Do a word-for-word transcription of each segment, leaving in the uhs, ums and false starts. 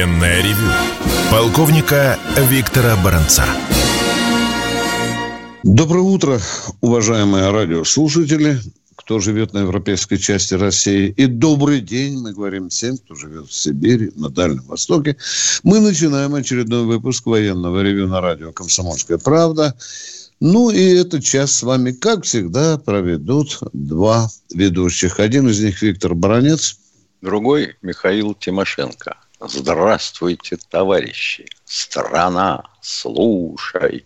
Военное ревю полковника Виктора Баранца. Доброе утро, уважаемые радиослушатели, кто живет на европейской части России. И добрый день, мы говорим всем, кто живет в Сибири, на Дальнем Востоке. Мы начинаем очередной выпуск военного ревю на радио «Комсомольская правда». Ну, и этот час с вами, как всегда, проведут два ведущих. Один из них Виктор Баранец. Другой Михаил Тимошенко. Здравствуйте, товарищи. Страна, слушай.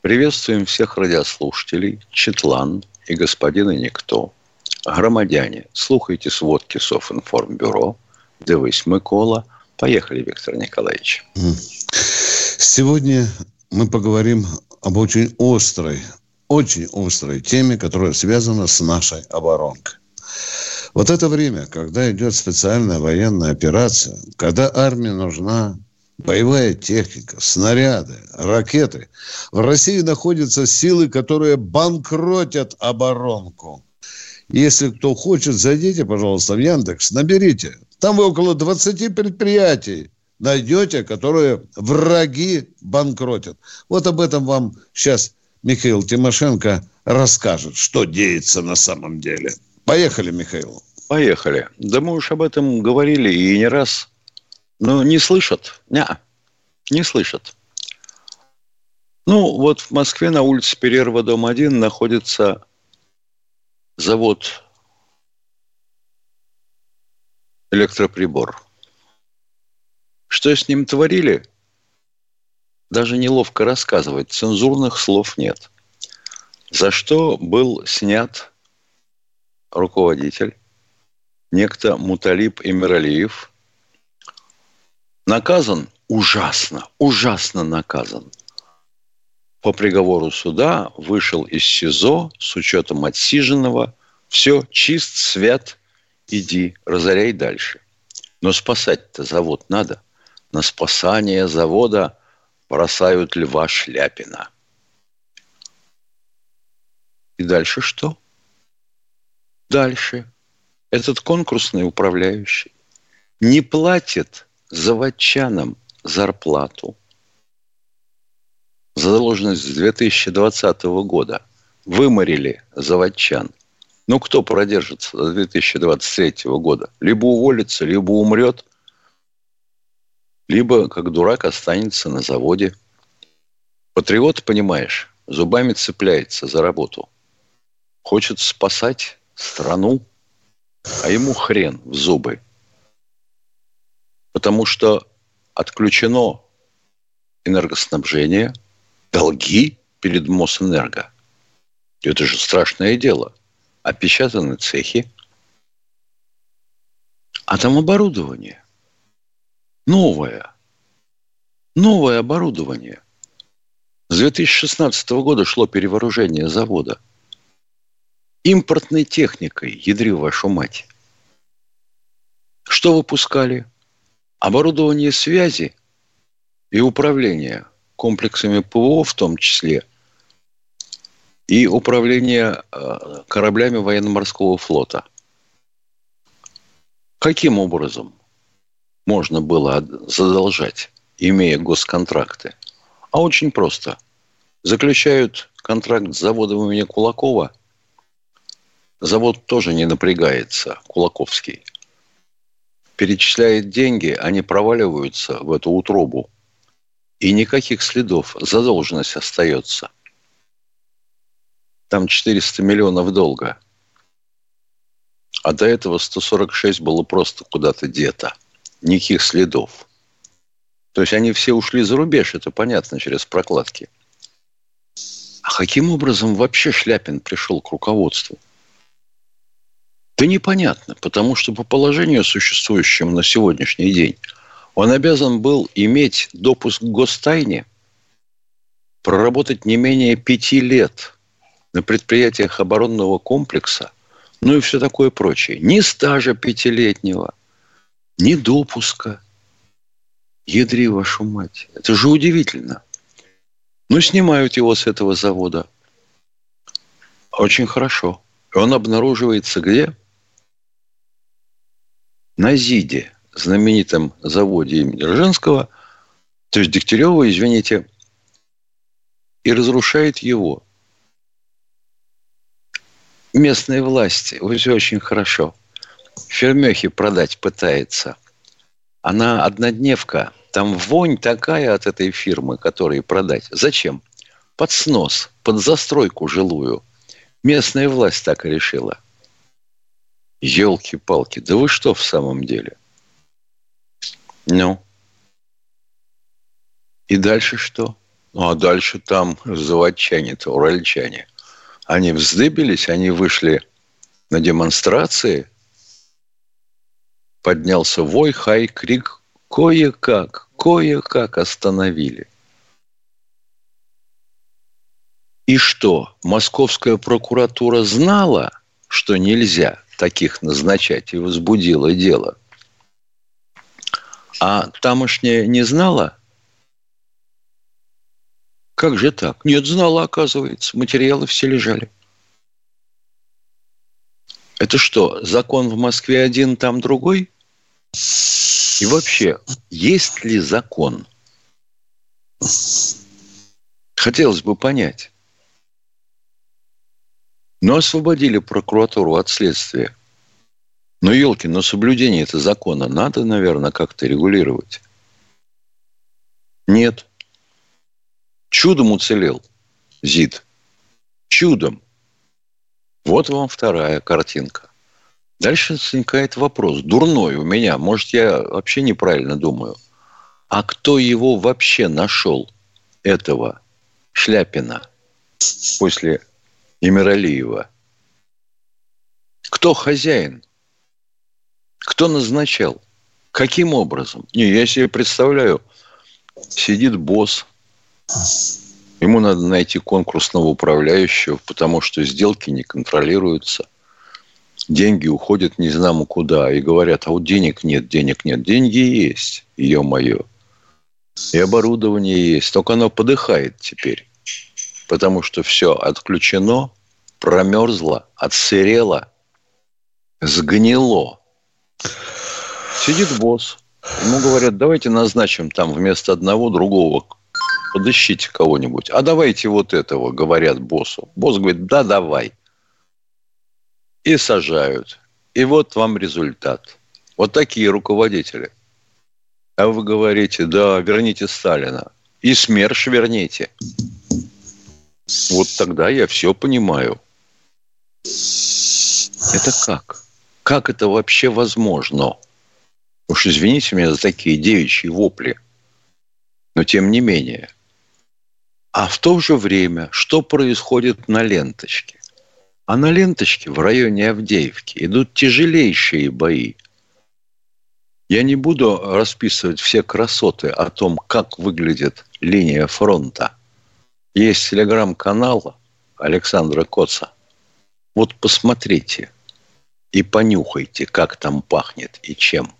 Приветствуем всех радиослушателей, Четлан и господина Никто. Громадяне, слухайте сводки Софинформбюро, Д восемь Кола. Поехали, Виктор Николаевич. Сегодня мы поговорим об очень острой, очень острой теме, которая связана с нашей оборонкой. Вот это время, когда идет специальная военная операция, когда армии нужна боевая техника, снаряды, ракеты, в России находятся силы, которые банкротят оборонку. Если кто хочет, зайдите, пожалуйста, в Яндекс, наберите. Там вы около двадцати предприятий найдете, которые враги банкротят. Вот об этом вам сейчас Михаил Тимошенко расскажет, что деется на самом деле. Поехали, Михаил. Поехали. Да мы уж об этом говорили и не раз. Но не слышат. Не-а. Не слышат. Ну, вот в Москве на улице Перерва, дом один, находится завод «Электроприбор». Что с ним творили, даже неловко рассказывать. Цензурных слов нет. За что был снят руководитель, некто Муталиб Эмиралиев, наказан ужасно, ужасно наказан. По приговору суда вышел из СИЗО с учетом отсиженного. Все, чист, свят, иди, разоряй дальше. Но спасать-то завод надо. На спасание завода бросают Льва Шляпина. И дальше что? Дальше этот конкурсный управляющий не платит заводчанам зарплату за задолженность с две тысячи двадцатого года. Выморили заводчан. Ну, кто продержится до две тысячи двадцать третьего года? Либо уволится, либо умрет, либо, как дурак, останется на заводе. Патриот, понимаешь, зубами цепляется за работу. Хочет спасать страну, а ему хрен в зубы. Потому что отключено энергоснабжение, долги перед Мосэнерго. Это же страшное дело. Опечатаны цехи. А там оборудование. Новое. Новое оборудование. С две тысячи шестнадцатого года шло перевооружение завода. Импортной техникой, ядри вашу мать. Что выпускали? Оборудование связи и управление комплексами ПВО в том числе и управление кораблями военно-морского флота. Каким образом можно было задолжать, имея госконтракты? А очень просто. Заключают контракт с заводом имени Кулакова. Завод тоже не напрягается, Кулаковский. Перечисляет деньги, они проваливаются в эту утробу. И никаких следов. Задолженность остается. Там четыреста миллионов долга. А до этого сто сорок шесть было просто куда-то где-то. Никаких следов. То есть они все ушли за рубеж, это понятно, через прокладки. А каким образом вообще Шляпин пришел к руководству? Да непонятно, потому что по положению, существующему на сегодняшний день, он обязан был иметь допуск к гостайне, проработать не менее пяти лет на предприятиях оборонного комплекса, ну и все такое прочее. Ни стажа пятилетнего, ни допуска. Ядри вашу мать. Это же удивительно. Ну, снимают его с этого завода. Очень хорошо. И он обнаруживается где? На ЗИДе. знаменитом заводе имени Дзержинского, то есть Дегтярёва, извините, и разрушает его. Местные власти, вот все очень хорошо. Фермёхи продать пытается. Она однодневка. Там вонь такая от этой фирмы, которой продать. Зачем? Под снос, под застройку жилую. Местная власть так и решила. Ёлки-палки, да вы что в самом деле? Ну? И дальше что? Ну, а дальше там заводчане-то, уральчане. Они вздыбились, они вышли на демонстрации. Поднялся вой, хай, крик. Кое-как, кое-как остановили. И что, московская прокуратура знала, что нельзя таких назначать, и возбудила дело? А тамошняя не знала? Как же так? Нет, знала, оказывается. Материалы все лежали. Это что, закон в Москве один, там другой? И вообще, есть ли закон? Хотелось бы понять. Но освободили прокуратуру от следствия. Но, елки, но соблюдение этого закона надо, наверное, как-то регулировать. Нет. Чудом уцелел ЗИД. Чудом. Вот вам вторая картинка. Дальше возникает вопрос. Дурной у меня. Может, я вообще неправильно думаю. А кто его вообще нашел, этого Шляпина, после Эмиралиева? Кто хозяин? Кто назначал? Каким образом? Не, я себе представляю, сидит босс. Ему надо найти конкурсного управляющего, потому что сделки не контролируются. Деньги уходят не знамо куда. И говорят, а вот денег нет, денег нет. Деньги есть, ё-моё. И оборудование есть. Только оно подыхает теперь. Потому что все отключено, промерзло, отсырело, сгнило. Сидит босс. Ему говорят, давайте назначим там вместо одного другого. Подыщите кого-нибудь. А давайте вот этого, говорят боссу. Босс говорит, да, давай. И сажают. И вот вам результат. Вот такие руководители. А вы говорите, да, верните Сталина. И СМЕРШ верните. Вот тогда я все понимаю. Это как? Как это вообще возможно? Уж извините меня за такие девичьи вопли. Но тем не менее. А в то же время, что происходит на ленточке? А на ленточке в районе Авдеевки идут тяжелейшие бои. Я не буду расписывать все красоты о том, как выглядит линия фронта. Есть телеграм-канал Александра Коца. Вот посмотрите и понюхайте, как там пахнет и чем.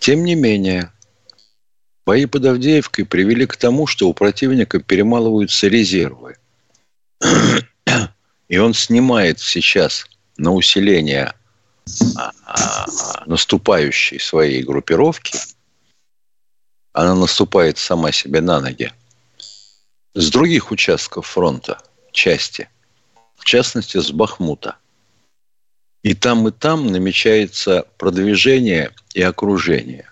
Тем не менее, бои под Авдеевкой привели к тому, что у противника перемалываются резервы. И он снимает сейчас на усиление наступающей своей группировки. Она наступает сама себе на ноги. С других участков фронта, части. В частности, с Бахмута. И там, и там намечается продвижение и окружение.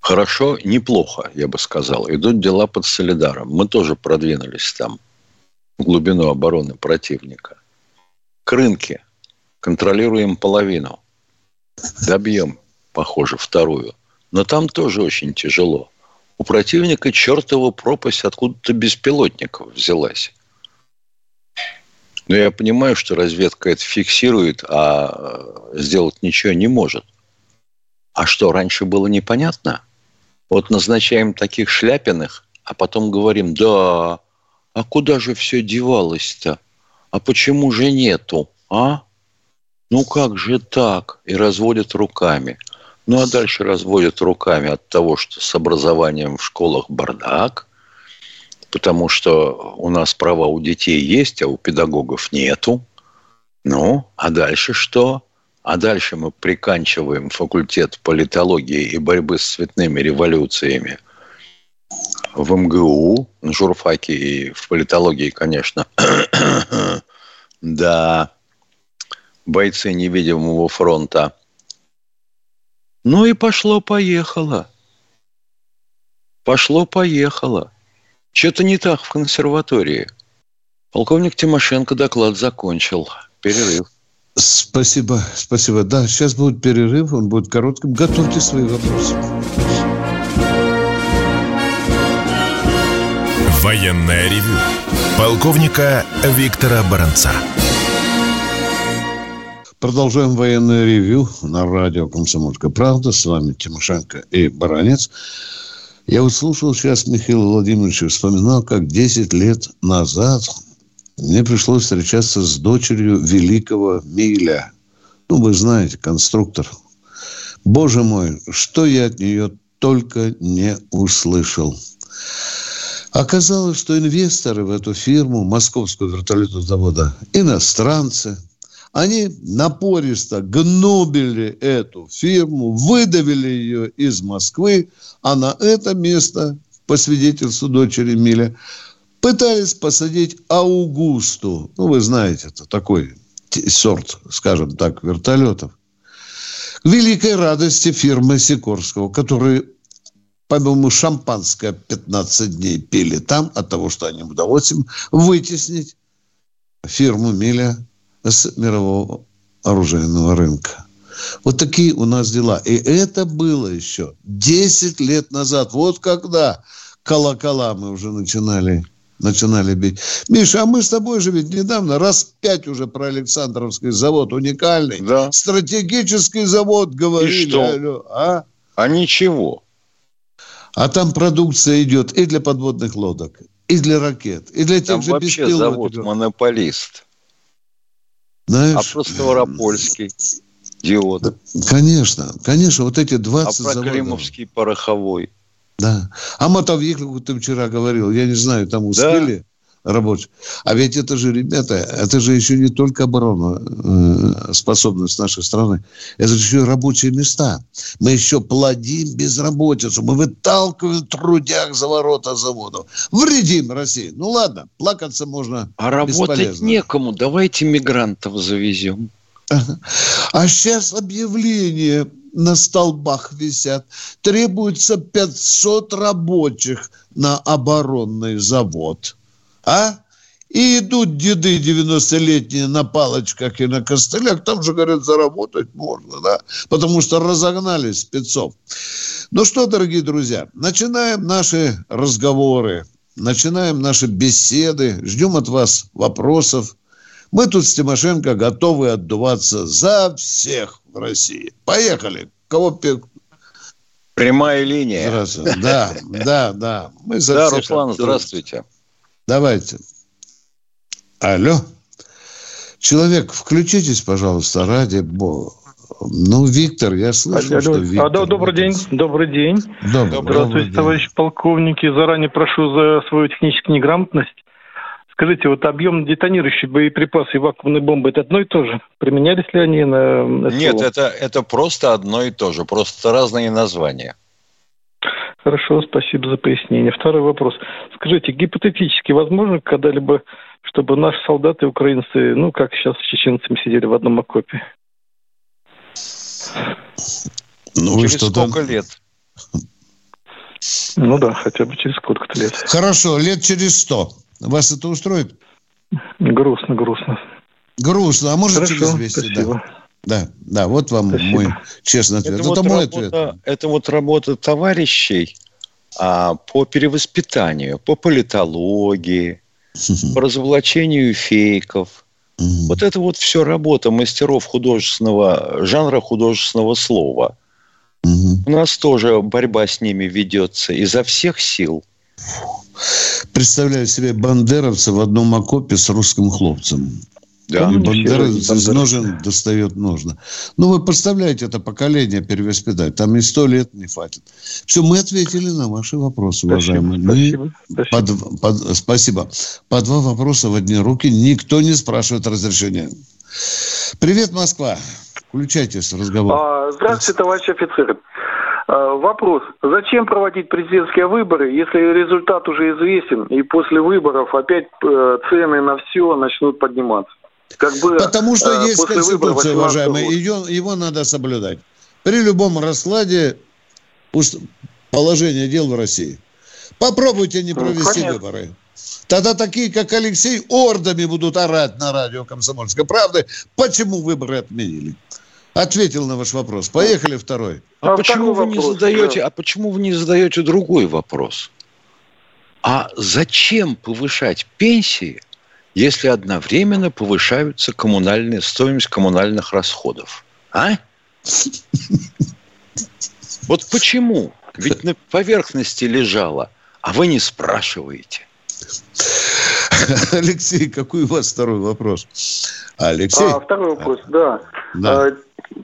Хорошо, неплохо, я бы сказал. Идут дела под Солидаром. Мы тоже продвинулись там в глубину обороны противника. Крынки. Контролируем половину. Добьем, похоже, вторую. Но там тоже очень тяжело. У противника чертова пропасть откуда-то беспилотников взялась. Но я понимаю, что разведка это фиксирует, а сделать ничего не может. А что, раньше было непонятно? Вот назначаем таких Шляпиных, а потом говорим, да, а куда же все девалось-то? А почему же нету, а? Ну как же так? И разводят руками. Ну а дальше разводят руками от того, что с образованием в школах бардак, потому что у нас права у детей есть, а у педагогов нету. Ну, а дальше что? А дальше мы приканчиваем факультет политологии и борьбы с цветными революциями в эм гэ у, на журфаке и в политологии, конечно. Да, бойцы невидимого фронта. Ну и пошло-поехало. Пошло-поехало. Что-то не так в консерватории. Полковник Тимошенко доклад закончил. Перерыв. Спасибо, спасибо. Да, сейчас будет перерыв, он будет коротким. Готовьте свои вопросы. Военное ревю полковника Виктора Баранца. Продолжаем военное ревю на радио «Комсомольская правда». С вами Тимошенко и Баранец. Я вот слушал сейчас Михаила Владимировича, вспоминал, как десять лет назад мне пришлось встречаться с дочерью Великого Миля. Ну, вы знаете, конструктор. Боже мой, что я от нее только не услышал. Оказалось, что инвесторы в эту фирму московского вертолетного завода, иностранцы, они напористо гнобили эту фирму, выдавили ее из Москвы, а на это место, по свидетельству дочери Миля, пытались посадить Августу. Ну, вы знаете, это такой сорт, скажем так, вертолетов. К великой радости фирмы Сикорского, которые, по-моему, шампанское пятнадцать дней пили там от того, что они удалось им вытеснить фирму Миля с мирового оружейного рынка. Вот такие у нас дела. И это было еще десять лет назад. Вот когда колокола мы уже начинали, начинали бить. Миша, а мы с тобой же ведь недавно раз пять уже про Александровский завод. Уникальный, да. Стратегический завод, говорили. И что? А? А ничего. А там продукция идет и для подводных лодок, и для ракет, и для тех там же беспилотников. Там вообще завод-монополист. Знаешь, а про Ставропольский диод. Да, конечно, конечно, вот эти двадцать заводов. А про заводов. Климовский пороховой. Да. А Мотовьеху ты вчера говорил, я не знаю, там успели да. работать. А ведь это же, ребята, это же еще не только обороноспособность нашей страны. Это же еще и рабочие места. Мы еще плодим безработицу. Мы выталкиваем трудяг за ворота заводов. Вредим России. Ну ладно, плакаться можно а бесполезно. А работать некому. Давайте мигрантов завезем. А сейчас объявление на столбах висят. Требуется пятьсот рабочих на оборонный завод. А? И идут деды девяностолетние на палочках и на костылях. Там же, говорят, заработать можно, да? Потому что разогнали спецов. Ну что, дорогие друзья, начинаем наши разговоры, начинаем наши беседы. Ждем от вас вопросов. Мы тут с Тимошенко готовы отдуваться за всех в России. Поехали. Кого пек? Прямая линия. Здравствуйте. Да, да, да. Мы за да, всех Руслан, отдуваться. Здравствуйте. Давайте. Алло. Человек, включитесь, пожалуйста, ради бога. Ну, Виктор, я слышал, алло, что Виктор... А, да, добрый день, добрый день. Добрый, Здравствуйте, добрый день. Товарищи полковники. Заранее прошу за свою техническую неграмотность. Скажите, вот объем детонирующих боеприпасов и вакуумной бомбы – это одно и то же? Применялись ли они на... СО? Нет, это, это просто одно и то же, просто разные названия. Хорошо, спасибо за пояснение. Второй вопрос. Скажите, гипотетически возможно когда-либо, чтобы наши солдаты, украинцы, ну, как сейчас с чеченцами сидели в одном окопе? Ну, через сколько там... лет? Ну да, хотя бы через сколько-то лет. Хорошо, лет через сто. Вас это устроит? Грустно, грустно. Грустно, а может Хорошо, через двести, да. да. Да, вот вам спасибо. Мой честный ответ. Это, это, вот мой работа, ответ. Это вот работа товарищей а, по перевоспитанию, по политологии, по разоблачению фейков. Вот это вот все работа мастеров художественного, жанра художественного слова. У нас тоже борьба с ними ведется изо всех сил. Представляю себе бандеровца в одном окопе с русским хлопцем. Да. И бандеровец из ножен достает ножно. Ну, вы представляете, это поколение перевоспитать. Там и сто лет не хватит. Все, мы ответили на ваши вопросы, уважаемые. Спасибо. Мы спасибо. По, по, спасибо. По два вопроса в одни руки. Никто не спрашивает разрешения. Привет, Москва. Включайтесь в разговор. Здравствуйте, товарищи офицеры. Вопрос. Зачем проводить президентские выборы, если результат уже известен, и после выборов опять цены на все начнут подниматься? Как бы, потому что есть конституция, уважаемые, ее, его надо соблюдать. При любом раскладе положение дел в России. Попробуйте не провести Понятно. выборы. Тогда такие, как Алексей, ордами будут орать на радио «Комсомольской правды». Почему выборы отменили? Ответил на ваш вопрос. Поехали второй. А, а, почему, вы не задаете, а почему вы не задаете другой вопрос? А зачем повышать пенсии, если одновременно повышаются коммунальные, стоимость коммунальных расходов? А? Вот почему? Ведь на поверхности лежало, а вы не спрашиваете. Алексей, какой у вас второй вопрос? Алексей? А, второй вопрос, да. да.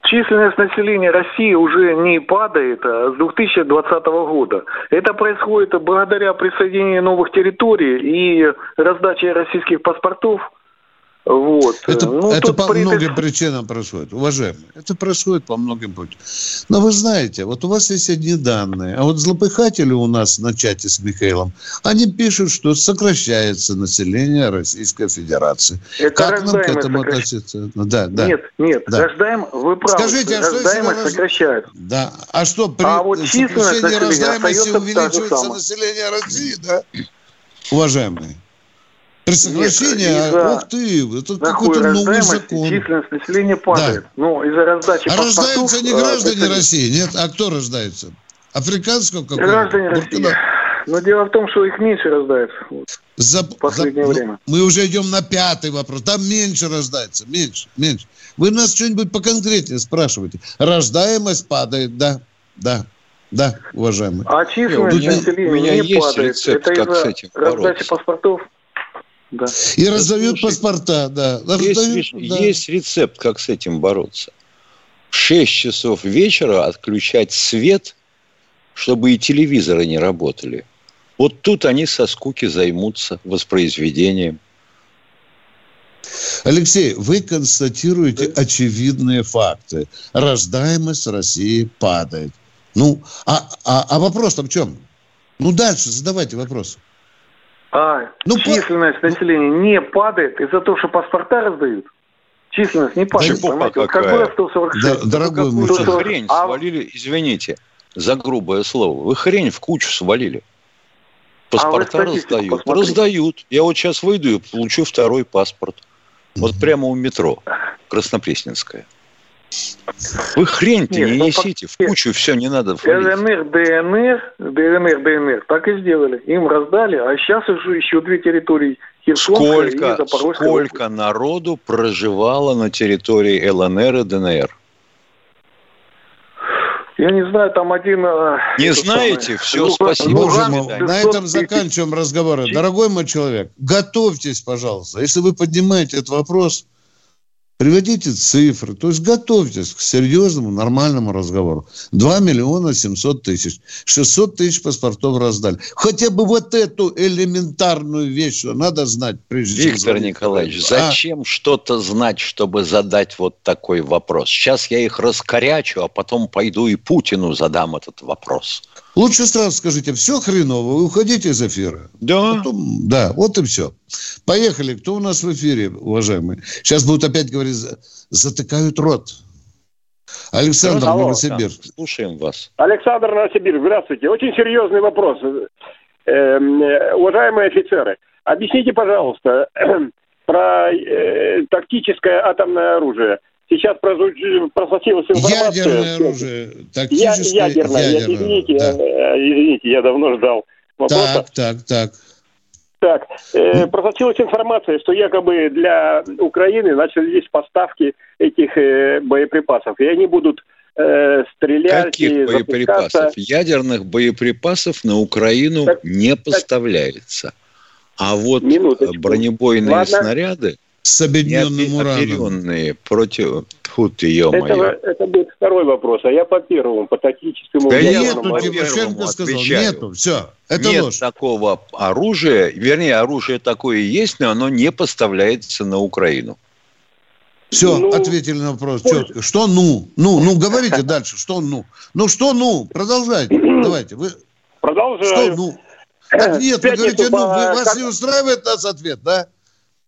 Численность населения России уже не падает с две тысячи двадцатого года. Это происходит благодаря присоединению новых территорий и раздаче российских паспортов. Вот. Это, ну, это по при... многим причинам происходит, уважаемые. Это происходит по многим причинам. Но вы знаете, вот у вас есть одни данные. А вот злопыхатели у нас на чате с Михаилом, они пишут, что сокращается население Российской Федерации. Это как нам к этому сокращ... относиться? Да, да, нет, нет, да. Рождаем, вы правы. Скажите, а рождаемость рож... сокращается. Да. А что, при а вот сокращении рождаемости увеличивается население России, да? Уважаемые. При сокращении, а, ух ты, это какой-то новый закон. Численность населения падает. Да. Но из-за раздачи а рождаются не граждане а, России, нет? А кто рождается? Африканского какого-то? Граждане ну, России. Куда? Но дело в том, что их меньше рождается за, в последнее за, время. Мы уже идем на пятый вопрос. Там меньше рождается, меньше, меньше. Вы нас что-нибудь поконкретнее спрашиваете. Рождаемость падает, да, да. Да, уважаемые. А численность Нет, населения не падает. Рецепт, это из-за раздачи паспортов. Да. И раздают паспорта, да. Раздают, есть, да. Есть рецепт, как с этим бороться. В шесть часов вечера отключать свет, чтобы и телевизоры не работали. Вот тут они со скуки займутся воспроизведением. Алексей, вы констатируете да. очевидные факты. Рождаемость России падает. Ну, а, а, а вопрос-то в чем? Ну, дальше задавайте вопрос. А ну, численность по... населения не падает из-за того, что паспорта раздают. Численность не падает. Да понимаете? Вот как было сто сорок шесть. Да, дорогой мужчина. Вы хрень а... свалили, извините за грубое слово. Вы хрень в кучу свалили. Паспорта а раздают. Посмотрите. Раздают. Я вот сейчас выйду и получу второй паспорт. Вот mm-hmm. прямо у метро. Краснопресненская. Вы хрень-то Нет, не ну, несите, по... в кучу все не надо входить. ЛНР, ДНР, ДНР, ДНР, так и сделали. Им раздали, а сейчас уже еще две территории. Херсонская и Запорожская. Сколько народу проживало на территории ЛНР и ДНР? Я не знаю, там один... Не знаете? Самое. Все, ну, спасибо. Боже мой, на этом заканчиваем разговоры. Дорогой мой человек, готовьтесь, пожалуйста. Если вы поднимаете этот вопрос... Приводите цифры, то есть готовьтесь к серьезному, нормальному разговору. два миллиона семьсот тысяч. шестьсот тысяч паспортов раздали. Хотя бы вот эту элементарную вещь надо знать прежде. Виктор Николаевич, а? зачем что-то знать, чтобы задать вот такой вопрос? Сейчас я их раскорячу, а потом пойду и Путину задам этот вопрос. Лучше сразу скажите, все хреново, вы уходите из эфира. Да. Потом, да, вот и все. Поехали, кто у нас в эфире, уважаемые? Сейчас будут опять говорить, затыкают рот. Александр, Алло, Новосибирск. Александр, слушаем вас. Александр, Новосибирск, здравствуйте. Очень серьезный вопрос. Э-э, уважаемые офицеры, объясните, пожалуйста, про тактическое атомное оружие. Сейчас просочилась информация. Ядерное оружие. Тактическое Я, ядерное. ядерное. Извините, да. извините, я давно ждал вопроса. Так, так, так. Так, э, просочилась информация, что якобы для Украины начались поставки этих э, боеприпасов. И они будут э, стрелять. Каких боеприпасов? Запускаться. Ядерных боеприпасов на Украину так, не так. поставляется. А вот Минуточку. бронебойные Ладно. снаряды... С объединенным ураном. Против... Фу ты, ё-моё. Это, это будет второй вопрос, а я по первому, по тактическому. Да нету, Тимошенко сказал, нету, все, это Нет ложь. такого оружия, вернее, оружие такое есть, но оно не поставляется на Украину. Все, ну, ответили на вопрос четко. Что ну? Ну, ну, говорите дальше, что ну? Ну, что ну? Продолжайте, давайте. Вы... Продолжаю. Что ну? Ответ, вы говорите, по... ну, вы, вас как... не устраивает наш ответ, да?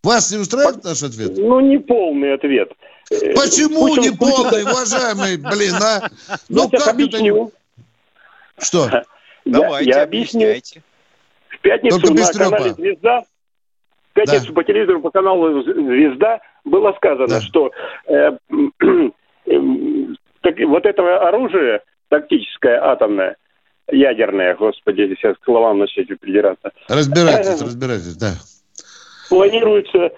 Вас не устраивает наш ответ? Ну, не полный ответ. Почему Пусть не он... полный, уважаемый, блин, а? Ну, я как объясню. Это... Что? Давайте, я, я объясняйте. В пятницу Только на канале «Звезда», в пятницу да. по телевизору по каналу «Звезда» было сказано, да. что э, э, э, так, вот это оружие тактическое, атомное, ядерное, господи, сейчас к словам начнете придираться. Разбирайтесь, разбирайтесь, да. Планируется,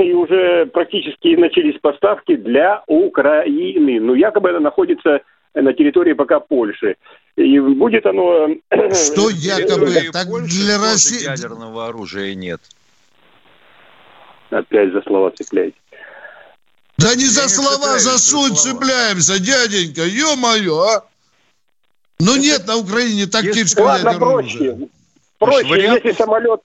и уже практически начались поставки для Украины. Ну, якобы она находится на территории пока Польши. И будет оно... Что якобы? Так для России... Ядерного оружия нет. Опять за слова цепляете. Да не Я за не слова, за суть цепляемся, дяденька. Ё-моё, а! Ну Это... нет на Украине тактического Ладно, ядерного проще. оружия. Проще, Вариант... если самолет...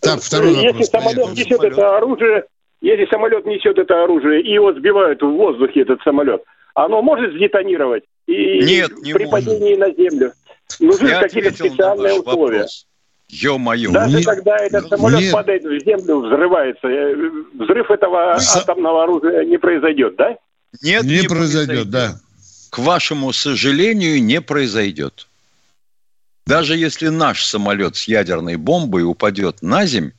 Так, второй вопрос. Если самолет несет самолет. это оружие, если самолет несет это оружие, и его сбивают в воздухе, этот самолет, оно может сдетонировать и Нет, не при может. падении на землю. Нужны какие-то специальные условия. Вопрос. Ё-моё. Даже Нет. когда этот самолет Нет. падает в землю, взрывается, взрыв этого За... атомного оружия не произойдет, да? Нет, не, не произойдет, произойдет, да. К вашему сожалению, не произойдет. Даже если наш самолет с ядерной бомбой упадет на земь,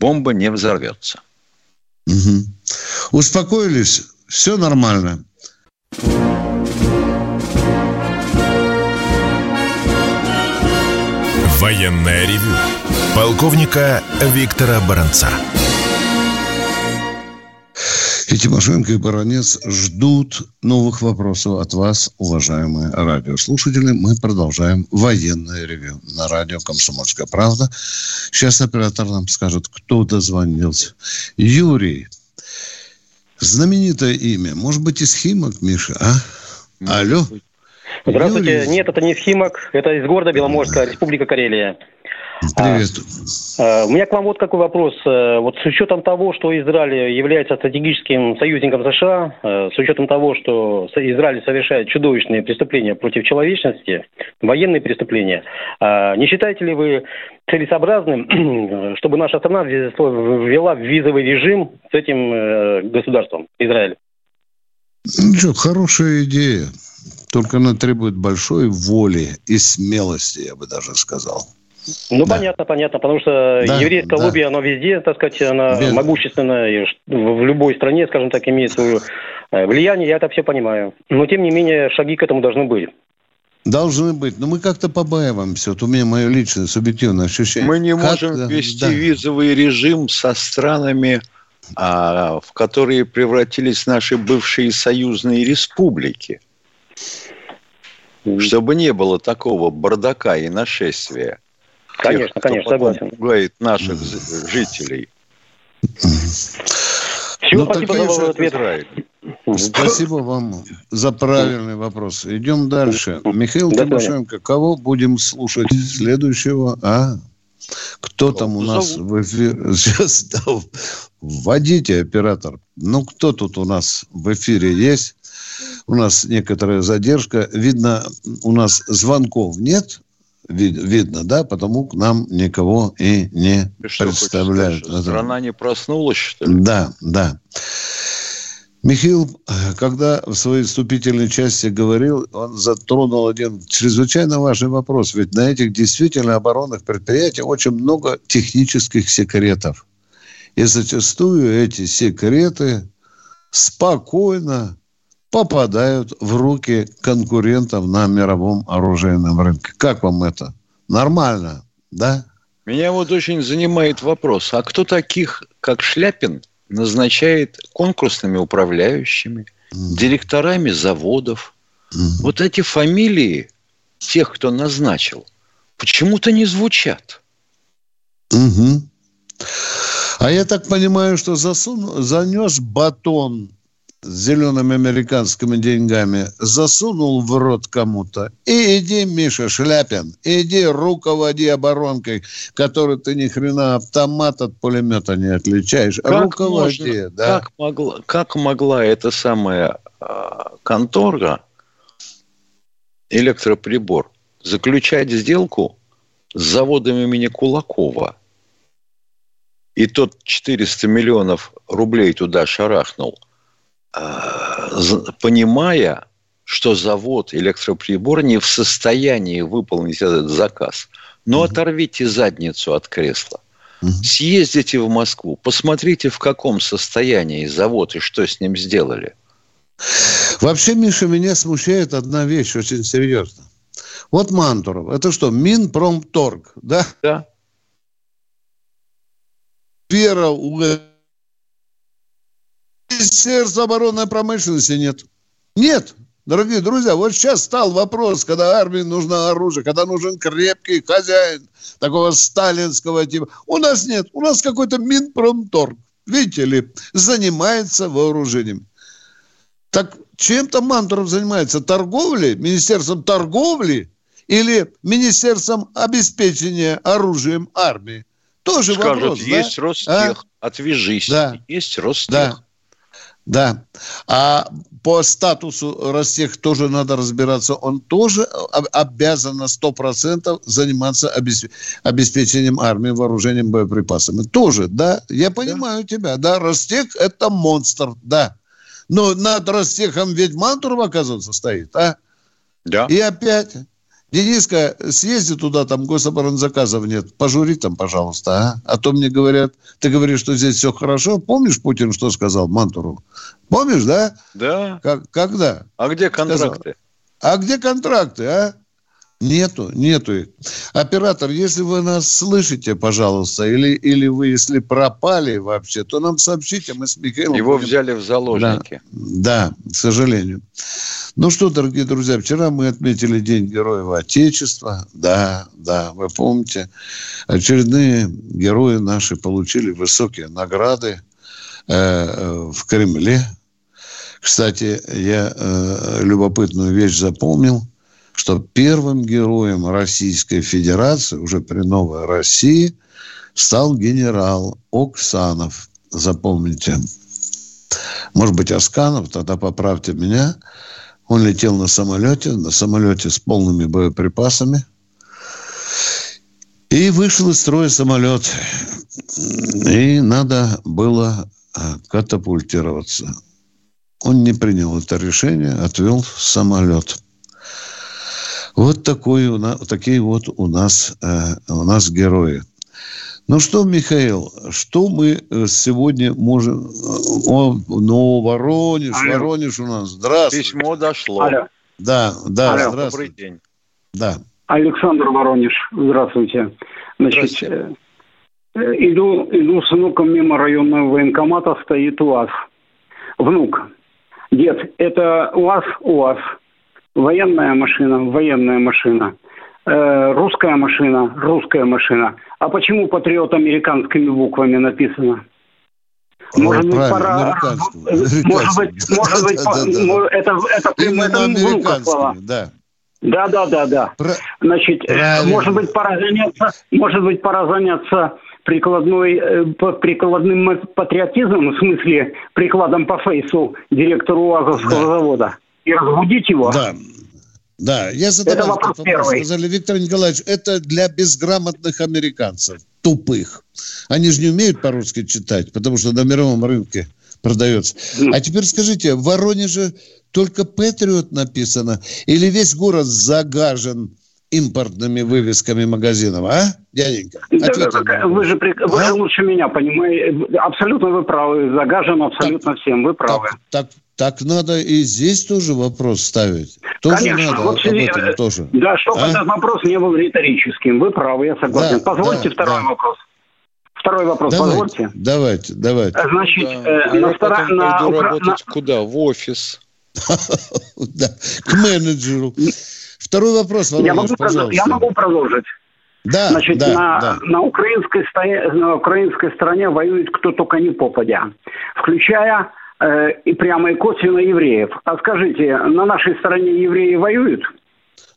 бомба не взорвется. Угу. Успокоились, все нормально. Военное ревю полковника Виктора Баранца. И Тимошенко, и Баранец ждут новых вопросов от вас, уважаемые радиослушатели. Мы продолжаем военное ревью на радио «Комсомольская правда». Сейчас оператор нам скажет, кто дозвонился. Юрий. Знаменитое имя. Может быть, из Химок, Миша, а? Алло. Здравствуйте. Юрий. Нет, это не из Химок. Это из города Беломорска, Республика Карелия. Привет. А, а, у меня к вам вот какой вопрос. Вот с учетом того, что Израиль является стратегическим союзником США, с учетом того, что Израиль совершает чудовищные преступления против человечности, военные преступления, не считаете ли вы целесообразным, чтобы наша страна ввела визовый режим с этим государством, Израиль? Ну что, хорошая идея. Только она требует большой воли и смелости, я бы даже сказал. Ну, да. понятно, понятно, потому что да, еврейское да. лобби, оно везде, так сказать, оно Без... могущественно, и в любой стране, скажем так, имеет свое влияние, я это все понимаю. Но, тем не менее, шаги к этому должны быть. Должны быть, но мы как-то побаиваемся, вот у меня мое личное субъективное ощущение. Мы не как-то... можем ввести да. визовый режим со странами, а, в которые превратились наши бывшие союзные республики, чтобы не было такого бардака и нашествия. Конечно, тех, конечно, согласен. Пугает наших жителей. Всего ну, спасибо за ваш ответ. Спасибо вам за правильный вопрос. Идем дальше. Михаил да, Тимошенко, да. кого будем слушать следующего? А кто да, там у нас зовут. в эфире? Сейчас да, вводите, оператор. Ну, кто тут у нас в эфире есть? У нас некоторая задержка. Видно, у нас звонков нет. Видно, да, потому к нам никого и не что, представляют. Хочешь, страна не проснулась, что ли? Да, да. Михаил, когда в своей вступительной части говорил, он затронул один чрезвычайно важный вопрос. Ведь на этих действительно оборонных предприятиях очень много технических секретов. И зачастую эти секреты спокойно попадают в руки конкурентов на мировом оружейном рынке. Как вам это? Нормально, да? Меня вот очень занимает вопрос, а кто таких, как Шляпин, назначает конкурсными управляющими, mm. директорами заводов? Mm. Вот эти фамилии тех, кто назначил, почему-то не звучат. Mm-hmm. А я так понимаю, что засун... занес батон с зелеными американскими деньгами засунул в рот кому-то. И иди, Миша Шляпин, иди руководи оборонкой, которой ты ни хрена автомат от пулемета не отличаешь. Как руководи, можно, да. Как могла, как могла эта самая контора «Электроприбор» заключать сделку с заводом имени Кулакова? И тот четыреста миллионов рублей туда шарахнул, понимая, что завод «Электроприбор» не в состоянии выполнить этот заказ. Но mm-hmm. оторвите задницу от кресла. Mm-hmm. Съездите в Москву, посмотрите, в каком состоянии завод и что с ним сделали. Вообще, Миша, меня смущает одна вещь очень серьезно. Вот Мантуров. Это что, Минпромторг, да? Да. Вера у Министерства оборонной промышленности нет. Нет, дорогие друзья, вот сейчас стал вопрос, когда армии нужно оружие, когда нужен крепкий хозяин такого сталинского типа. У нас нет, у нас какой-то Минпромторг, видите ли, занимается вооружением. Так чем-то Мантуров занимается? Торговлей? Министерством торговли или Министерством обеспечения оружием армии? Тоже скажут, вопрос, есть да? Ростех, а? Отвяжись, да. Есть Ростех. Да. да, а по статусу Ростех тоже надо разбираться. Он тоже обязан на сто процентов заниматься обеспечением армии, вооружением, боеприпасами. Тоже, да, я понимаю да. тебя, да, Ростех – это монстр, да. Но над Ростехом ведь Мантуров, оказывается, стоит, а? Да. И опять... Дениска, съезди туда, там гособоронзаказов нет. Пожури там, пожалуйста, а? А то мне говорят, ты говоришь, что здесь все хорошо. Помнишь, Путин что сказал Мантурову? Помнишь, да? Да. Как, когда? А где контракты? Сказал. А где контракты, а? Нету, нету их. Оператор, если вы нас слышите, пожалуйста, или, или вы, если пропали вообще, то нам сообщите, мы с Михаилом... Его будем... взяли в заложники. Да, да, к сожалению. Ну что, дорогие друзья, вчера мы отметили День Героев Отечества. Да, да, вы помните, очередные герои наши получили высокие награды э, в Кремле. Кстати, я э, любопытную вещь запомнил, что первым героем Российской Федерации, уже при Новой России, стал генерал Оксанов. Запомните. Может быть, Оксанов, тогда поправьте меня. Он летел на самолете, на самолете с полными боеприпасами. И вышел из строя самолет. И надо было катапультироваться. Он не принял это решение, отвел самолет. Вот такой у нас, такие вот у нас, э, у нас герои. Ну что, Михаил, что мы сегодня можем... О, ну, Воронеж, Алло. Воронеж у нас. Здравствуйте. Письмо дошло. Алло. Да, да, Алло. Здравствуйте. Добрый день. Да. Александр Воронеж, здравствуйте. Значит, здравствуйте. Иду, иду с внуком мимо районного военкомата, стоит УАЗ. Внук. Дед, это УАЗ, УАЗ. Военная машина, военная машина, э, русская машина, русская машина. А почему «Патриот» американскими буквами написано? Может быть, пора... Может быть, может быть, это прямые слова. Да, да, да, да. Значит, может быть, пора заняться, может быть, пора заняться прикладной, прикладным патриотизмом, в смысле прикладом по фейсу директору УАЗовского завода. И разбудить его. Да, да. Я задавал вопрос, вопрос. Сказали, Виктор Николаевич, это для безграмотных американцев, тупых. Они же не умеют по-русски читать, потому что на мировом рынке продается. Mm. А теперь скажите, в Воронеже только «Патриот» написано? Или весь город загажен импортными вывесками магазинов, а, дяденька? Да, вы же, прик... а? Вы же лучше меня понимаете. Абсолютно вы правы. Загажен абсолютно так, всем. Вы правы. Так, так, так надо и здесь тоже вопрос ставить. Тоже Конечно. Надо вот, об этом тоже. Да, чтобы а? этот вопрос не был риторическим. Вы правы, я согласен. Да, Позвольте да, второй да. вопрос. Второй вопрос, давайте, позвольте. Давайте, давайте. Значит, да. э, на стороне... На... Работать на... куда? В офис. К менеджеру. Второй вопрос, Воронеж, я могу, пожалуйста. Я могу продолжить. Да, Значит, да, на, да. На, украинской, на украинской стороне воюет кто только не попадя, включая э, и прямо и косвенно евреев. А скажите, на нашей стороне евреи воюют?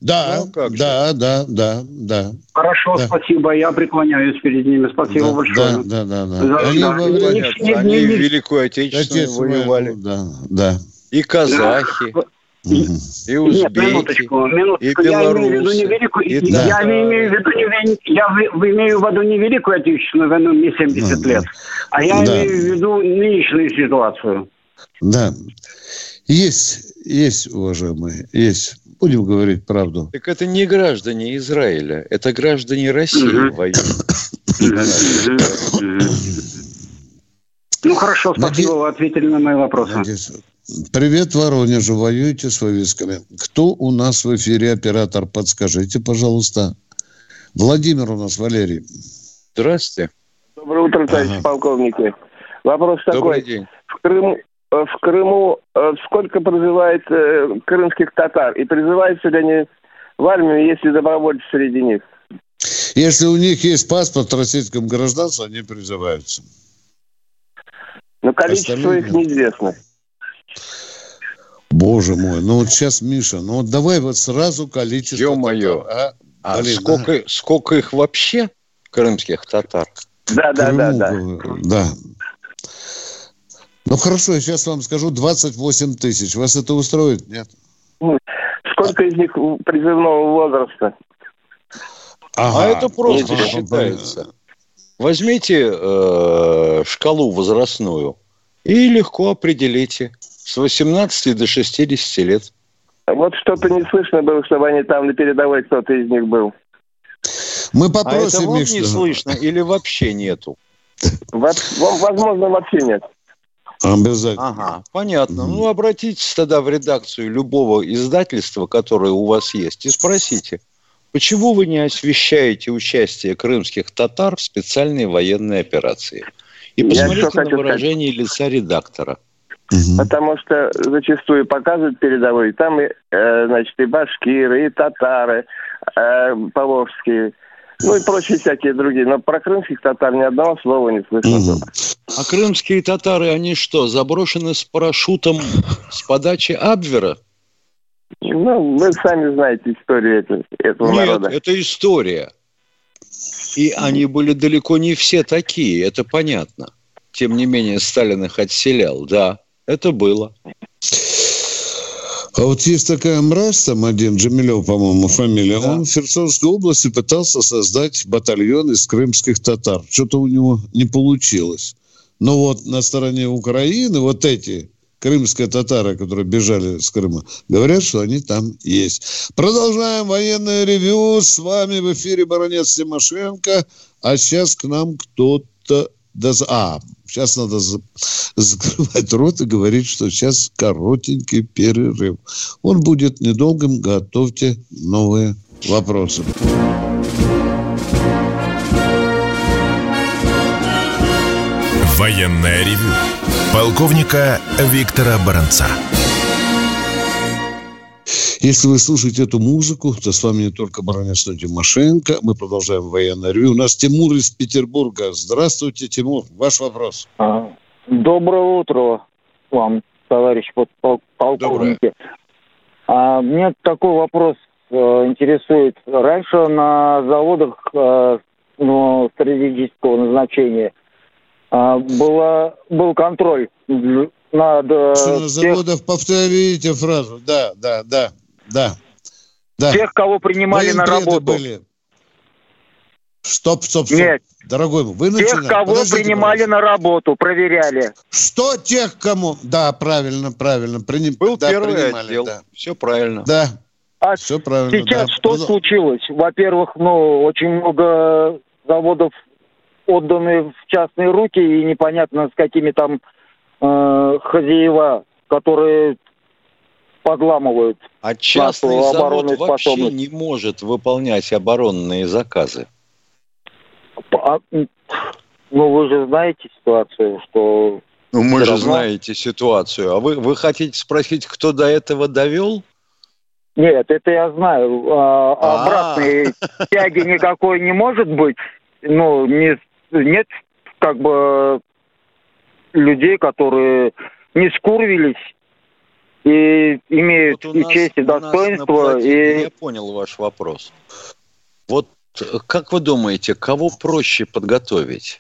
Да, ну, как да, да, да, да. Хорошо, да. Спасибо. Я преклоняюсь перед ними. Спасибо да, большое. Да, да, да. да. За... Они, да. Они, Они в Великую Отечественную Отец воевали. Да, да. И казахи. Да. И узбеки, Нет, минуточку, минуточку. И белорусы. Я имею в виду не великую, и, да. я имею в виду не, я имею в виду не Великую Отечественную войну, не семьдесят ну, лет, а я да. имею в виду нынешнюю ситуацию. Да. Есть, есть, уважаемые, есть. Будем говорить правду. Так это не граждане Израиля, это граждане России воюют. Ну, хорошо, спасибо, вы ответили на мои вопросы. Надеюсь. Привет, Воронежу, воюете с вывесками. Кто у нас в эфире, оператор, подскажите, пожалуйста. Владимир у нас, Валерий. Здравствуйте. Доброе утро, товарищи ага. полковники. Вопрос Добрый такой. День. В Крыму, в Крыму сколько проживает крымских татар? И призываются ли они в армию, если добровольцы среди них? Если у них есть паспорт российского гражданства, они призываются. Но количество Остальные... их неизвестно. Боже мой, ну вот сейчас, Миша, ну вот давай вот сразу количество... Ё-моё, а, а сколько, сколько их вообще, крымских татар? Да-да-да. Да. Ну хорошо, я сейчас вам скажу двадцать восемь тысяч. Вас это устроит, нет? Сколько а... из них призывного возраста? Ага. А это просто это считается. Возьмите э, шкалу возрастную и легко определите с восемнадцати до шестидесяти лет. Вот что-то не слышно было, чтобы они там на передовой, кто-то из них был. Мы попросим, а это вам Миш, не что-то. Слышно или вообще нету? Возможно, вообще нет. Обязательно. Ага, понятно. Ну, обратитесь тогда в редакцию любого издательства, которое у вас есть, и спросите. Почему вы не освещаете участие крымских татар в специальной военной операции? И посмотрите на выражение сказать. лица редактора. Угу. Потому что зачастую показывают передовой, там и, э, значит, и башкиры, и татары, э, поволжские, ну и прочие всякие другие. Но про крымских татар ни одного слова не слышно. Угу. А крымские татары, они что, заброшены с парашютом с подачи Абвера? Ну, вы сами знаете историю этого, этого Нет, народа. Нет, это история. И они были далеко не все такие, это понятно. Тем не менее, Сталин их отселял. Да, это было. А вот есть такая мразь, там один, Джемилев, по-моему, фамилия. Да. Он в Херсонской области пытался создать батальон из крымских татар. Что-то у него не получилось. Но вот на стороне Украины вот эти... крымские татары, которые бежали с Крыма, говорят, что они там есть. Продолжаем военное ревью. С вами в эфире Баранец, Тимошенко. А сейчас к нам кто-то... Доз... А, сейчас надо закрывать рот и говорить, что сейчас коротенький перерыв. Он будет недолгим. Готовьте новые вопросы. Военное ревью полковника Виктора Баранца. Если вы слушаете эту музыку, то с вами не только Баранец, но и Тимошенко. Мы продолжаем военное ревью. У нас Тимур из Петербурга. Здравствуйте, Тимур. Ваш вопрос. Доброе утро вам, товарищ подполковники. Доброе. Меня такой вопрос интересует. Раньше на заводах ну, стратегического назначения Была, был контроль над... Что на заводах, повторите фразу. Да, да, да, да. да. Тех, кого принимали Военбреды на работу. Были. Стоп, стоп, стоп. Нет. Дорогой мой, вы начинаете. Тех, кого Подождите, принимали пожалуйста. на работу, проверяли. Что тех, кому... Да, правильно, правильно. Приним... Был да, первый принимали, отдел. Да. Все правильно. Да, а все правильно. Сейчас да. что случилось? Во-первых, ну, очень много заводов отданы в частные руки, и непонятно, с какими там э, хозяева, которые подламывают. А частный завод вообще не может выполнять оборонные заказы. А, ну, вы же знаете ситуацию, что... Ну, мы же равно... знаете ситуацию. А вы, вы хотите спросить, кто до этого довел? Нет, это я знаю. А, обратной тяги никакой не может быть? Ну, не... Нет, как бы, людей, которые не скурвились и имеют вот и нас, честь, и достоинство. И... Я понял ваш вопрос. Вот как вы думаете, кого проще подготовить?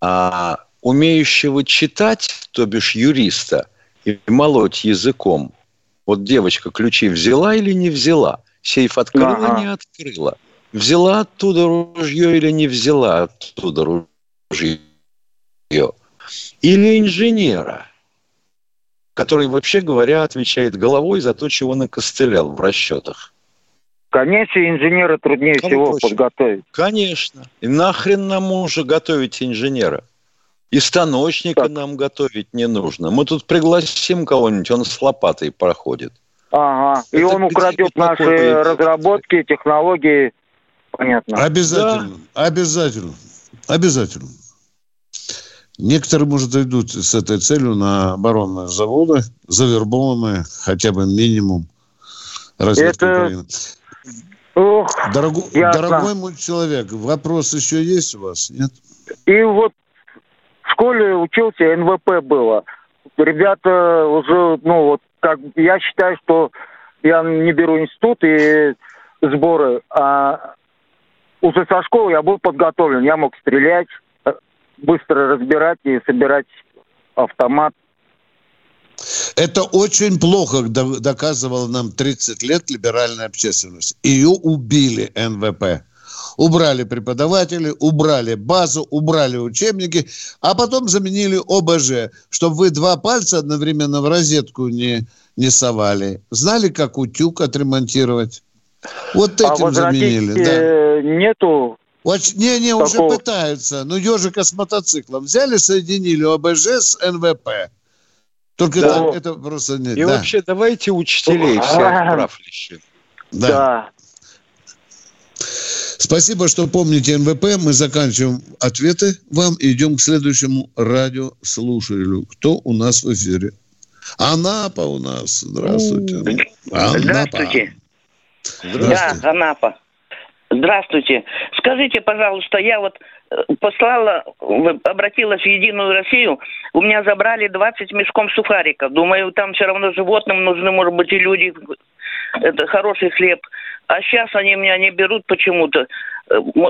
А, умеющего читать, то бишь юриста, и молоть языком? Вот девочка ключи взяла или не взяла? Сейф открыла, ага. не открыла? Взяла оттуда ружье или не взяла оттуда ружье? Или инженера, который, вообще говоря, отвечает головой за то, чего накостылял в расчетах? Конечно, инженера труднее Кому всего проще? подготовить. Конечно. И нахрен нам уже готовить инженера? И станочника так. нам готовить не нужно. Мы тут пригласим кого-нибудь, он с лопатой проходит. Ага. Это и он украдет наши разработки, технологии. Понятно. Обязательно. Да. Обязательно. Обязательно. Некоторые, может, дойдут с этой целью на оборонные заводы, завербованные хотя бы минимум разведки Это... Украины. Ох, Дорогу... Дорогой мой человек, вопрос еще есть у вас? Нет? И вот в школе учился, эн вэ пэ было. Ребята уже, ну вот, как я считаю, что я не беру институт и сборы, а уже со школы я был подготовлен, я мог стрелять, быстро разбирать и собирать автомат. Это очень плохо доказывала нам тридцать лет либеральная общественность. Ее убили эн вэ пэ. Убрали преподавателей, убрали базу, убрали учебники, а потом заменили о бэ жэ, чтобы вы два пальца одновременно в розетку не, не совали. Знали, как утюг отремонтировать? Вот этим а заменили. Да. Нету. Очень, не, не, уже такого. Пытаются. Ну, ежика с мотоциклом взяли, соединили о бэ жэ с эн вэ пэ. Только да. это, это просто нет. И да. вообще, давайте учителей все отправляющие. Да. да. Спасибо, что помните эн вэ пэ. Мы заканчиваем ответы вам и идем к следующему радиослушателю. Кто у нас в эфире? Анапа у нас. Здравствуйте. Анапа. Здравствуйте. Здравствуйте. Да, Анапа. Здравствуйте. Скажите, пожалуйста, я вот послала, обратилась в Единую Россию, у меня забрали двадцать мешков сухариков. Думаю, там все равно животным нужны, может быть, и люди. Это хороший хлеб. А сейчас они меня не берут почему-то.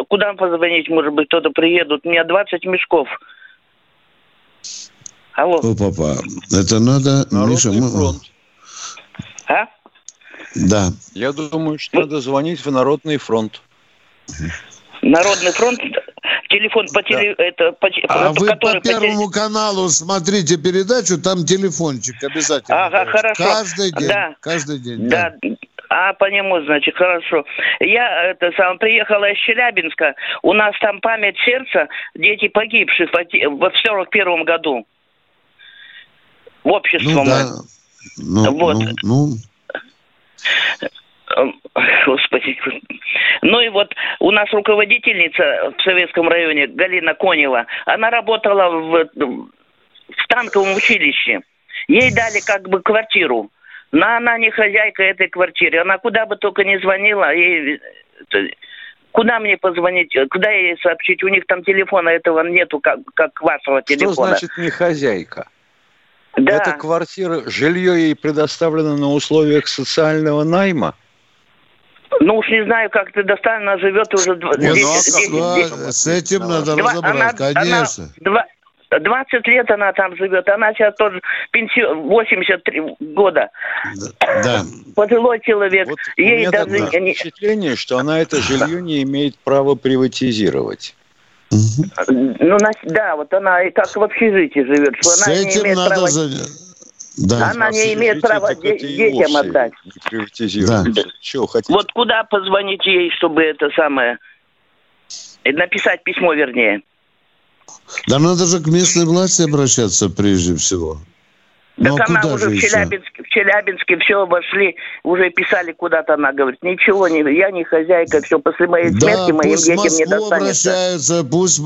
Куда позвонить, может быть, кто-то приедет? У меня двадцать мешков. Алло. О, папа, это надо... Миша, мы... фронт. А? Да. Я думаю, что надо звонить в Народный фронт. Народный фронт, телефон по теле... Да. Это, по... А вы по Первому по... каналу смотрите передачу, там телефончик обязательно. Ага, хорошо. Каждый день. Да. Каждый день. Да. да. А, по нему, значит, хорошо. Я это, сам, приехала из Челябинска. У нас там память сердца дети погибших в сорок первом году. В обществе. Ну, да. ну, вот. ну, ну. Господи. Ну и вот у нас руководительница в Советском районе Галина Конева, она работала в, в танковом училище. Ей дали как бы квартиру, но она не хозяйка этой квартиры. Она куда бы только не звонила, ей... Куда мне позвонить, куда ей сообщить? У них там телефона этого нету, как, как вашего телефона. Что значит не хозяйка? Да. Эта квартира, жилье ей предоставлено на условиях социального найма? Ну уж не знаю, как предоставлено, она живет уже... десять, десять, десять, десять. С этим надо Два, разобраться, она, конечно. Она, двадцать лет она там живет, она сейчас тоже пенсию, восемьдесят три года. Да. Пожилой человек. Вот ей у меня даже такое не... впечатление, что она это жилье не имеет права приватизировать. Угу. Ну, да, вот она и как в общежитии живет, что С она не имеет права, за... да. она не имеет права де- детям отдать. Да. Чего, вот куда позвонить ей, чтобы это самое, написать письмо, вернее. Да надо же к местной власти обращаться прежде всего. Да ну, она уже в Челябинске, в Челябинске все обошли, уже писали куда-то, она говорит, ничего, не, я не хозяйка, все, после моей смерти да, моим детям не достанется. Обращаются, пусть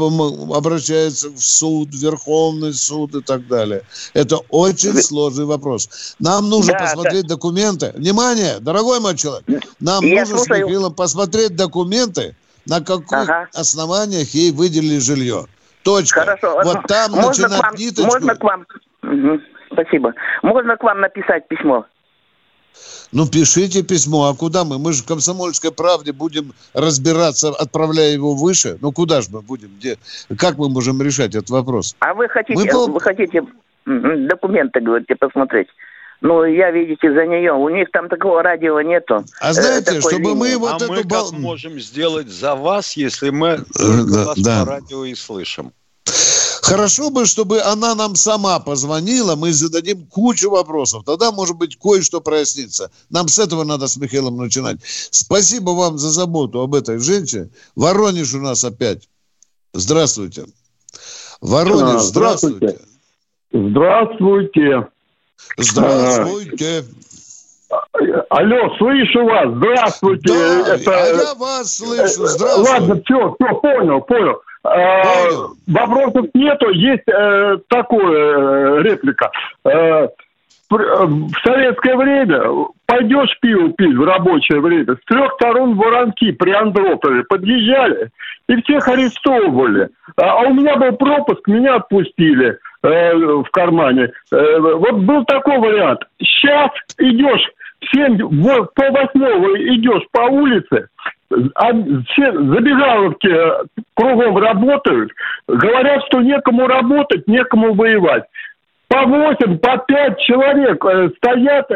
обращаются в суд, в Верховный суд и так далее. Это очень сложный вопрос. Нам нужно да, посмотреть да. документы. Внимание, дорогой мой человек, нам я нужно слушаю. с Михаилом посмотреть документы, на каких ага. основаниях ей выделили жилье. Точка. Хорошо. Вот там можно начинать к вам, ниточку. Можно к вам? Угу. Спасибо. Можно к вам написать письмо? Ну, пишите письмо. А куда мы? Мы же в «Комсомольской правде» будем разбираться, отправляя его выше. Ну, куда же мы будем? Где? Как мы можем решать этот вопрос? А вы хотите, мы... вы хотите документы, говорите, посмотреть? Ну, я, видите, за нее. У них там такого радио нету. А знаете, чтобы линии. мы вот а эту... А мы бал... как можем сделать за вас, если мы да, да. по радио и слышим? Хорошо бы, чтобы она нам сама позвонила, мы зададим кучу вопросов. Тогда, может быть, кое-что прояснится. Нам с этого надо с Михаилом начинать. Спасибо вам за заботу об этой женщине. Воронеж у нас опять. Здравствуйте. Воронеж, здравствуйте. Здравствуйте. Здравствуйте. Алло, слышу вас. Здравствуйте. Да, Это... а я вас слышу. Здравствуйте. Ладно, все, все, понял, понял. А, вопросов нету, есть э, такая э, реплика. Э, в советское время пойдешь пиво пить в рабочее время, с трех сторон воронки при Андропове подъезжали и всех арестовывали. А у меня был пропуск, меня отпустили э, в кармане. Э, вот был такой вариант. Сейчас идешь в семь, в пол восьмого идешь по улице, а все забегаловки кругом работают, говорят, что некому работать, некому воевать. По восемь, по пять человек стоят,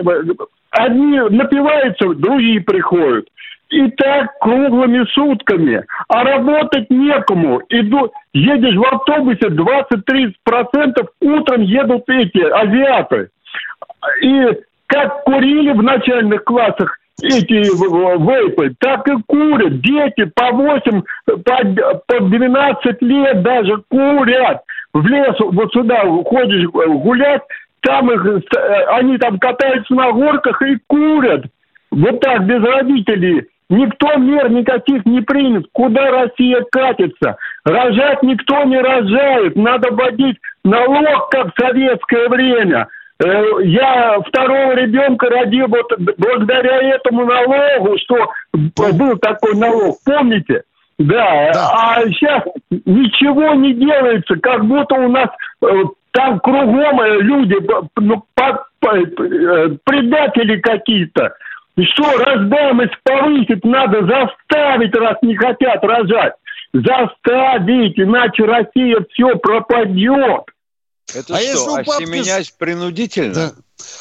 одни напиваются, другие приходят. И так круглыми сутками. А работать некому. Иду, едешь в автобусе, двадцать-тридцать процентов утром едут эти азиаты. И как курили в начальных классах эти вейпы, так и курят. Дети по восемь, по двенадцать лет даже курят. В лес вот сюда ходишь гулять, там их, они там катаются на горках и курят. Вот так, без родителей. Никто мер никаких не примет. Куда Россия катится? Рожать никто не рожает. Надо вводить налог, как в советское время. Я второго ребенка родил вот благодаря этому налогу, что был такой налог, помните? Да. да. А сейчас ничего не делается, как будто у нас там кругом люди, ну, предатели какие-то. Что, рождаемость повысить надо, заставить, раз не хотят рожать. Заставить, иначе Россия все пропадет. Это а что, если у папки... осеменять принудительно? Да.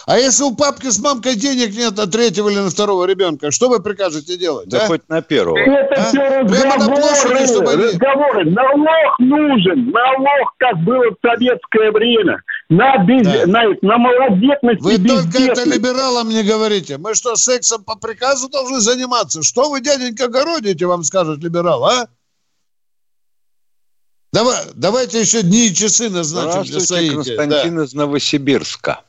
А если у папки с мамкой денег нет на третьего или на второго ребенка, что вы прикажете делать? Да а? хоть на первого. Это а? все разговоры, площади, чтобы... разговоры. Налог нужен, налог, как было в советское время. На, без... да. на, на малодетность вы и бездетность. Вы только это либералам не говорите. Мы что, сексом по приказу должны заниматься? Что вы, дяденька, городите, вам скажет либерал, а? Давай, давайте еще дни и часы назначим для Саида. Константин да. из Новосибирска.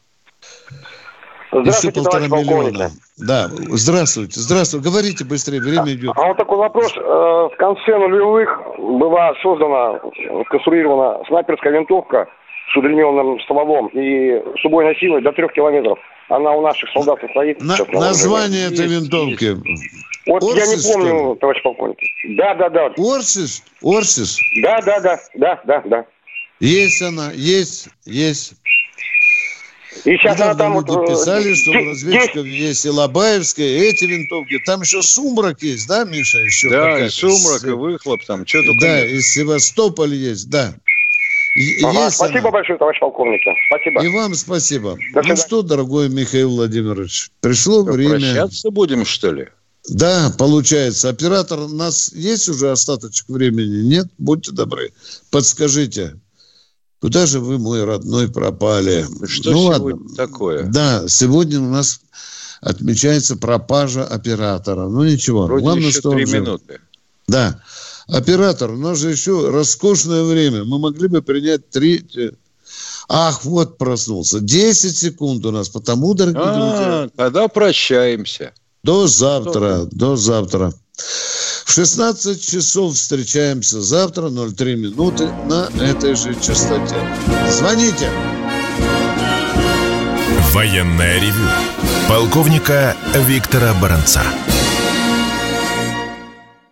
Здравствуйте, еще полтора миллиона. Да, здравствуйте, здравствуйте. Говорите быстрее, время а, идет. А вот такой вопрос. В конце нулевых была создана, конструирована снайперская винтовка с удлиненным стволом и с убойной силой до трех километров. Она у наших солдат стоит. На, на название этой винтовки. Вот Орсис, я не помню, товарищ полковник. Да, да, да. Орсис? Орсис? Да, да, да, да, да, да. Есть она, есть, есть. И сейчас она там люди вот... писали, что у разведчиков есть и Лобаевская, и эти винтовки. Там еще Сумрак есть, да, Миша? Еще да, и Сумрак, и Выхлоп там. Что только да, нет. И Севастополь есть, да. Ага, спасибо она. большое, товарищ полковник. Спасибо. И вам спасибо. Ну что, дорогой Михаил Владимирович, пришло что, время... Прощаться будем, что ли? Да, получается. Оператор, у нас есть уже остаточек времени? Нет? Будьте добры. Подскажите, куда же вы, мой родной, пропали? Что ну, сегодня ладно. такое? Да, сегодня у нас отмечается пропажа оператора. Ну, ничего. Вроде Главное, еще что три минуты. Же... Да. Оператор, у нас же еще роскошное время. Мы могли бы принять три... Ах, вот проснулся. Десять секунд у нас. Потому, дорогие а, друзья... Тогда прощаемся. До завтра, до завтра. В шестнадцать часов встречаемся завтра, ноль три минуты на этой же частоте. Звоните. Военное ревю полковника Виктора Баранца.